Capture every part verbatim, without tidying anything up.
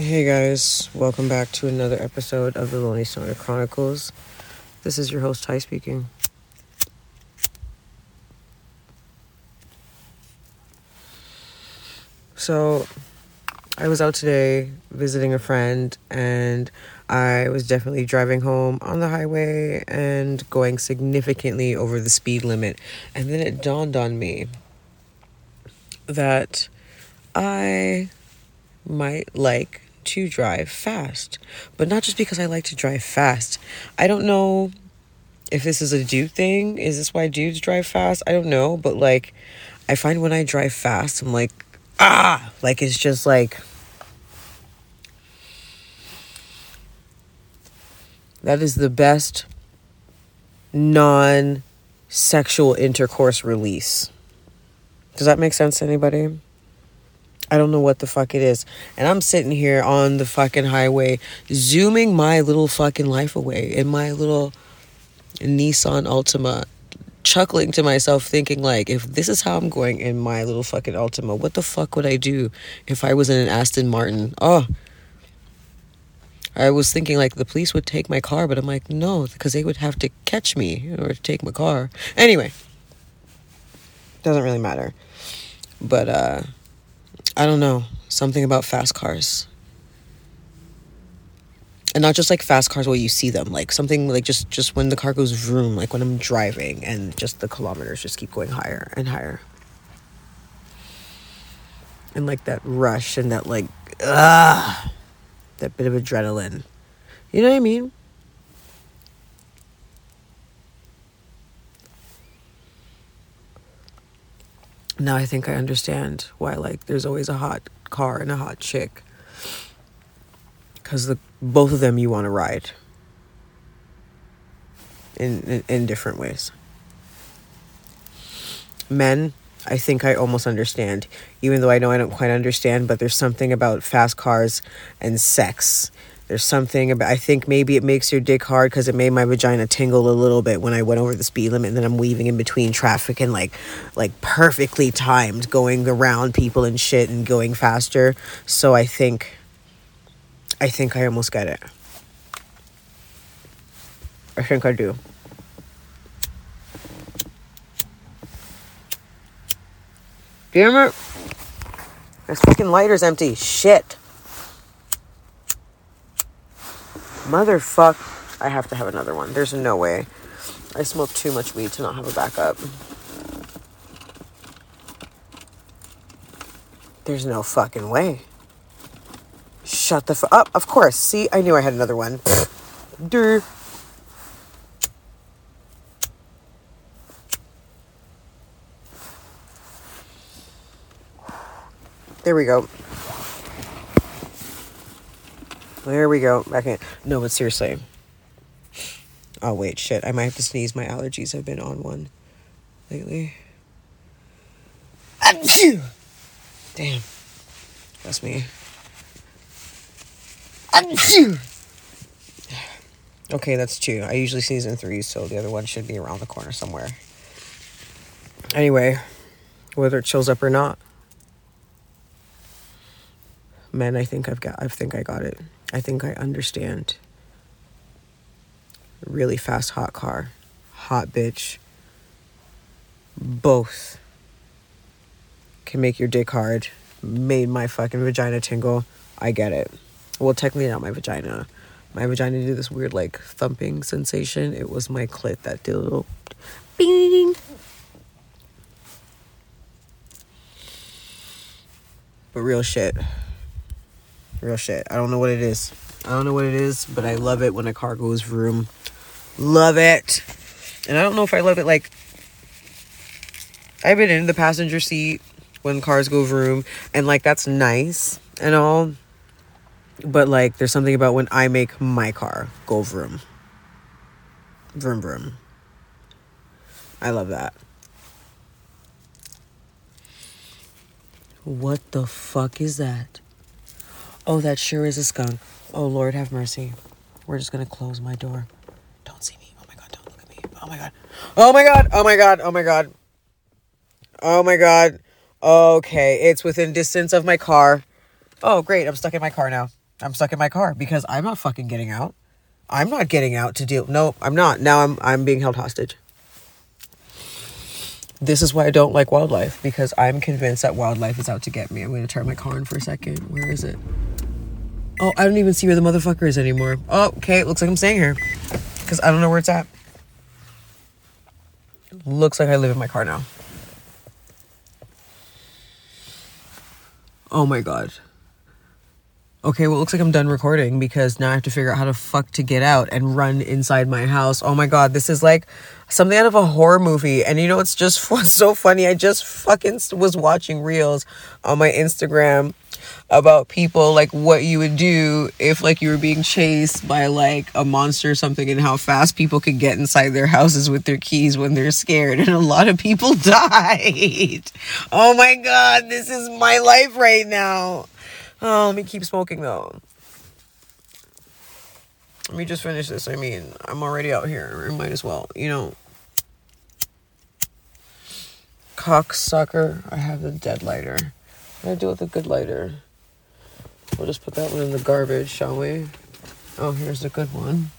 Hey guys, welcome back to another episode of the Lonely Stoner Chronicles. This is your host, Ty, speaking. So, I was out today visiting a friend, and I was definitely driving home on the highway and going significantly over the speed limit. And then it dawned on me that I might like to drive fast, but not just because I like to drive fast. I don't know if this is a dude thing. Is this why dudes drive fast? I don't know, but like I find when I drive fast, I'm like, ah, like it's just like that is the best non-sexual intercourse release. Does that make sense to anybody? I don't know what the fuck it is. And I'm sitting here on the fucking highway, zooming my little fucking life away in my little Nissan Altima, chuckling to myself, thinking like, if this is how I'm going in my little fucking Altima, what the fuck would I do if I was in an Aston Martin? Oh, I was thinking like the police would take my car, but I'm like, no, because they would have to catch me in order to take my car. Anyway, doesn't really matter. But, uh... I don't know, something about fast cars. And not just like fast cars where you see them, like something like just, just when the car goes vroom, like when I'm driving and just the kilometers just keep going higher and higher. And like that rush and that like, ah, that bit of adrenaline. You know what I mean? Now I think I understand why, like, there's always a hot car and a hot chick. Because the both of them you want to ride. In, in in different ways. Men, I think I almost understand. Even though I know I don't quite understand, but there's something about fast cars and sex. There's something about, I think maybe it makes your dick hard because it made my vagina tingle a little bit when I went over the speed limit, and then I'm weaving in between traffic and like, like perfectly timed going around people and shit and going faster. So I think, I think I almost get it. I think I do. Damn it. This fucking lighter's empty. Shit. Motherfuck, I have to have another one. There's no way. I smoked too much weed to not have a backup. There's no fucking way. Shut the fuck up. Of course. See, I knew I had another one. Duh. There we go. There we go. I can't. No, but seriously. Oh, wait, shit. I might have to sneeze. My allergies have been on one lately. Achoo! Damn. That's me. Achoo! Okay, that's two. I usually sneeze in threes, so the other one should be around the corner somewhere. Anyway, whether it chills up or not. Man, I think I've got, I think I got it. I think I understand. Really fast, hot car. Hot bitch. Both. Can make your dick hard. Made my fucking vagina tingle. I get it. Well, technically not my vagina. My vagina did this weird, like, thumping sensation. It was my clit that did a little bing. But real shit. Real shit. I don't know what it is. I don't know what it is, but I love it when a car goes vroom. Love it. And I don't know if I love it like... I've been in the passenger seat when cars go vroom. And like, that's nice and all. But like, there's something about when I make my car go vroom. Vroom vroom. I love that. What the fuck is that? Oh, that sure is a skunk. Oh, Lord, have mercy. We're just going to close my door. Don't see me. Oh, my God. Don't look at me. Oh, my God. Oh, my God. Oh, my God. Oh, my God. Oh, my God. Okay. It's within distance of my car. Oh, great. I'm stuck in my car now. I'm stuck in my car because I'm not fucking getting out. I'm not getting out to deal. No, I'm not. Now I'm I'm being held hostage. This is why I don't like wildlife, because I'm convinced that wildlife is out to get me. I'm going to turn my car in for a second. Where is it? Oh, I don't even see where the motherfucker is anymore. Oh, okay. It looks like I'm staying here because I don't know where it's at. Looks like I live in my car now. Oh my God. Okay, well, it looks like I'm done recording because now I have to figure out how the fuck to get out and run inside my house. Oh my God, this is like something out of a horror movie. And you know, it's just f- so funny. I just fucking was watching reels on my Instagram about people, like what you would do if like you were being chased by like a monster or something, and how fast people could get inside their houses with their keys when they're scared. And a lot of people died. Oh my God, this is my life right now. Oh, let me keep smoking, though. Let me just finish this. I mean, I'm already out here. I might as well, you know. Cocksucker. I have the dead lighter. What do I do with the good lighter? We'll just put that one in the garbage, shall we? Oh, here's the good one.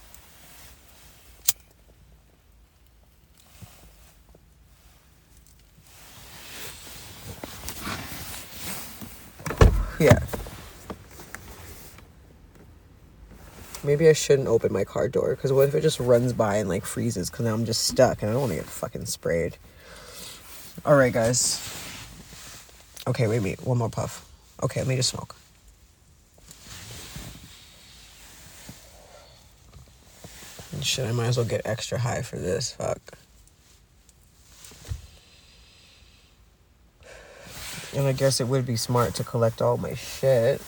Yeah. Maybe I shouldn't open my car door, because what if it just runs by and like freezes, because now I'm just stuck and I don't want to get fucking sprayed. Alright, guys. Okay, wait, wait. One more puff. Okay, let me just smoke. And shit, I might as well get extra high for this. Fuck. And I guess it would be smart to collect all my shit.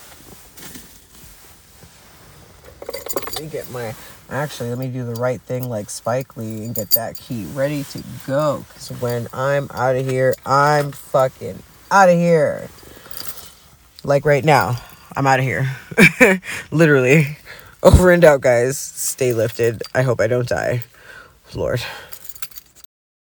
Let me get my... Actually, let me do the right thing like Spike Lee and get that key ready to go. Because when I'm out of here, I'm fucking out of here. Like right now, I'm out of here. Literally. Over and out, guys. Stay lifted. I hope I don't die. Lord.